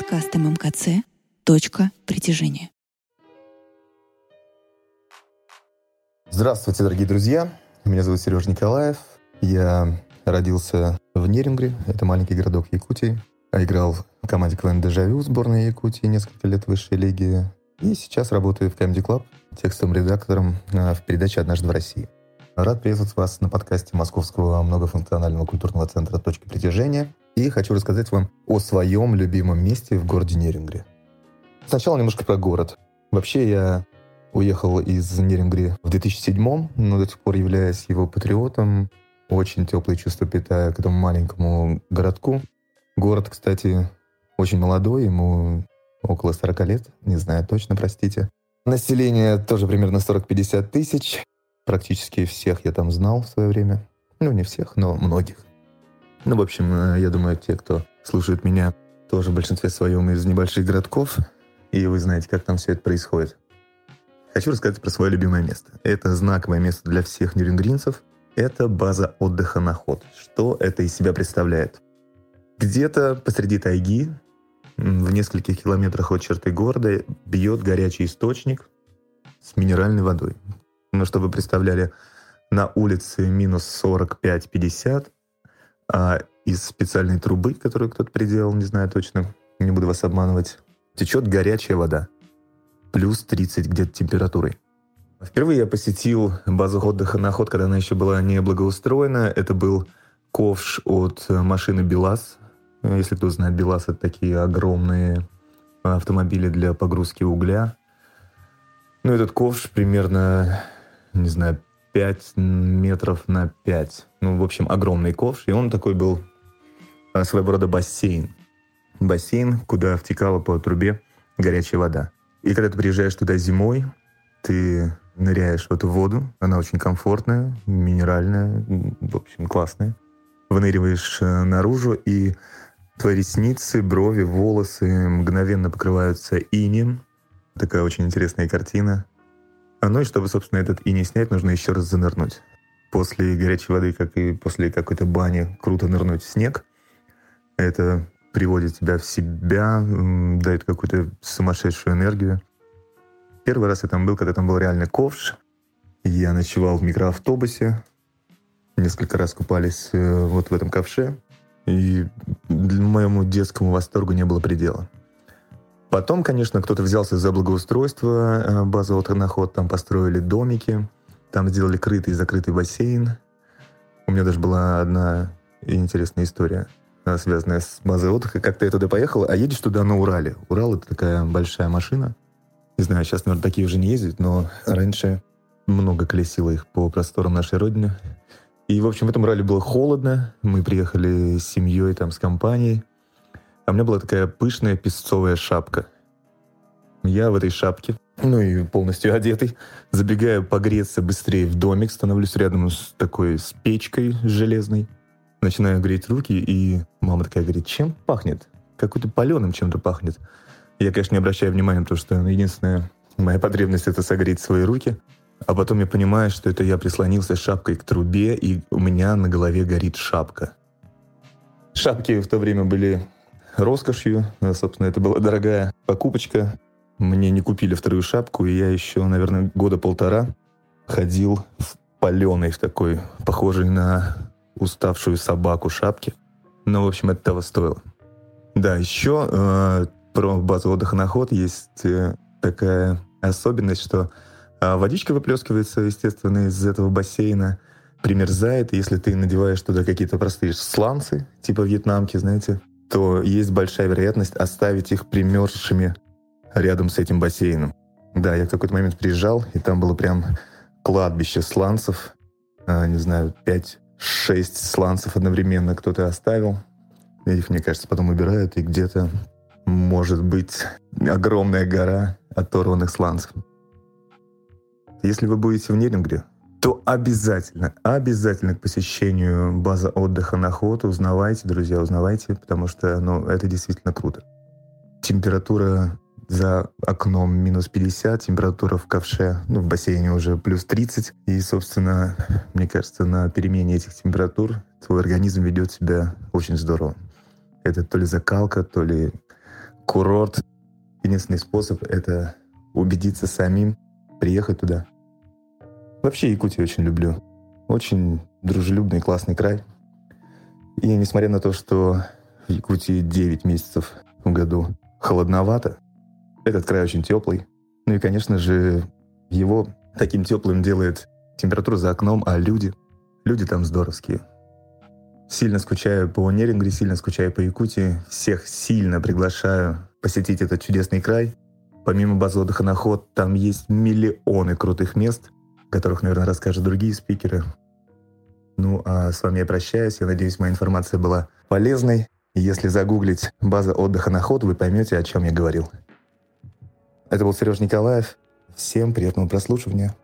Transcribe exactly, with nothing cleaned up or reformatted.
подкаст эм эм ка цэ «Точка притяжения». Здравствуйте, дорогие друзья. Меня зовут Сергей Николаев. Я родился в Нерюнгри. Это маленький городок Якутии. Я играл в команде ка вэ эн «Дежавю» сборной Якутии несколько лет в высшей лиге. И сейчас работаю в Камеди Клаб текстовым редактором в передаче «Однажды в России». Рад приветствовать вас на подкасте Московского многофункционального культурного центра «Точка притяжения». И хочу рассказать вам о своем любимом месте в городе Нерюнгри. Сначала немножко про город. Вообще я уехал из Нерюнгри в две тысячи седьмом, но до сих пор являюсь его патриотом. Очень теплые чувства питаю к этому маленькому городку. Город, кстати, очень молодой, ему около сорок лет, не знаю точно, простите. Население тоже примерно сорок-пятьдесят тысяч. Практически всех я там знал в свое время. Ну, не всех, но многих. Ну, в общем, я думаю, те, кто слушает меня, тоже в большинстве своем из небольших городков, и вы знаете, как там все это происходит. Хочу рассказать про свое любимое место. Это знаковое место для всех нерюнгринцев. Это база отдыха «Нахот». Что это из себя представляет? Где-то посреди тайги, в нескольких километрах от черты города, бьет горячий источник с минеральной водой. Ну, чтобы вы представляли, на улице минус сорок пять-пятьдесят, а из специальной трубы, которую кто-то приделал, не знаю точно, не буду вас обманывать, течет горячая вода. Плюс тридцать где-то температурой. Впервые я посетил базу отдыха «Нахот», когда она еще была не благоустроена. Это был ковш от машины БелАЗ. Если кто знает, БелАЗ — это такие огромные автомобили для погрузки угля. Ну, этот ковш примерно, не знаю, пять метров на пять. Ну, в общем, огромный ковш. И он такой был своего рода бассейн. Бассейн, куда втекала по трубе горячая вода. И когда ты приезжаешь туда зимой, ты ныряешь в эту воду. Она очень комфортная, минеральная, в общем, классная. Выныриваешь наружу, и твои ресницы, брови, волосы мгновенно покрываются инеем. Такая очень интересная картина. Ну и чтобы, собственно, этот иней снять, нужно еще раз занырнуть. После горячей воды, как и после какой-то бани, круто нырнуть в снег. Это приводит тебя в себя, дает какую-то сумасшедшую энергию. Первый раз я там был, когда там был реально ковш. Я ночевал в микроавтобусе. Несколько раз купались вот в этом ковше. И моему детскому восторгу не было предела. Потом, конечно, кто-то взялся за благоустройство базы отдыха «Нахот». Там построили домики, там сделали крытый и закрытый бассейн. У меня даже была одна интересная история, связанная с базой отдыха. Как-то я туда поехал, а едешь туда на Урале. Урал — это такая большая машина. Не знаю, сейчас, наверное, такие уже не ездят, но раньше много колесило их по просторам нашей родины. И, в общем, в этом Урале было холодно. Мы приехали с семьей, там, с компанией. А у меня была такая пышная песцовая шапка. Я в этой шапке, ну и полностью одетый, забегаю погреться быстрее в домик, становлюсь рядом с такой с печкой железной, начинаю греть руки, и мама такая говорит: чем пахнет? Какой-то паленым чем-то пахнет. Я, конечно, не обращаю внимания, потому что единственная моя потребность — это согреть свои руки. А потом я понимаю, что это я прислонился шапкой к трубе, и у меня на голове горит шапка. Шапки в то время были роскошью. Собственно, это была дорогая покупочка. Мне не купили вторую шапку, и я еще, наверное, года полтора ходил в паленой, в такой, похожей на уставшую собаку шапке. Но, в общем, это того стоило. Да, еще э, про базу отдыха «Нахот» есть э, такая особенность, что э, водичка выплескивается, естественно, из этого бассейна, примерзает. Если ты надеваешь туда какие-то простые сланцы, типа вьетнамки, знаете, то есть большая вероятность оставить их примерзшими рядом с этим бассейном. Да, я в какой-то момент приезжал, и там было прям кладбище сланцев. А, не знаю, пять-шесть сланцев одновременно кто-то оставил. И их, мне кажется, потом убирают, и где-то может быть огромная гора оторванных сланцев. Если вы будете в Нерюнгри, то обязательно, обязательно к посещению базы отдыха «Нахот» узнавайте, друзья, узнавайте, потому что, ну, это действительно круто. Температура за окном минус пятьдесят, температура в ковше, ну, в бассейне уже плюс тридцать. И, собственно, мне кажется, на перемене этих температур твой организм ведет себя очень здорово. Это то ли закалка, то ли курорт. Единственный способ — это убедиться самим, приехать туда. Вообще Якутию очень люблю. Очень дружелюбный, классный край. И несмотря на то, что в Якутии девять месяцев в году холодновато, этот край очень теплый. Ну и, конечно же, его таким теплым делает температура за окном, а люди, люди там здоровские. Сильно скучаю по Нерюнгри, сильно скучаю по Якутии. Всех сильно приглашаю посетить этот чудесный край. Помимо базы отдыха Нахот, там есть миллионы крутых мест, о которых, наверное, расскажут другие спикеры. Ну, а с вами я прощаюсь. Я надеюсь, моя информация была полезной. Если загуглить «База отдыха Нахот», вы поймете, о чем я говорил. Это был Сережа Николаев. Всем приятного прослушивания.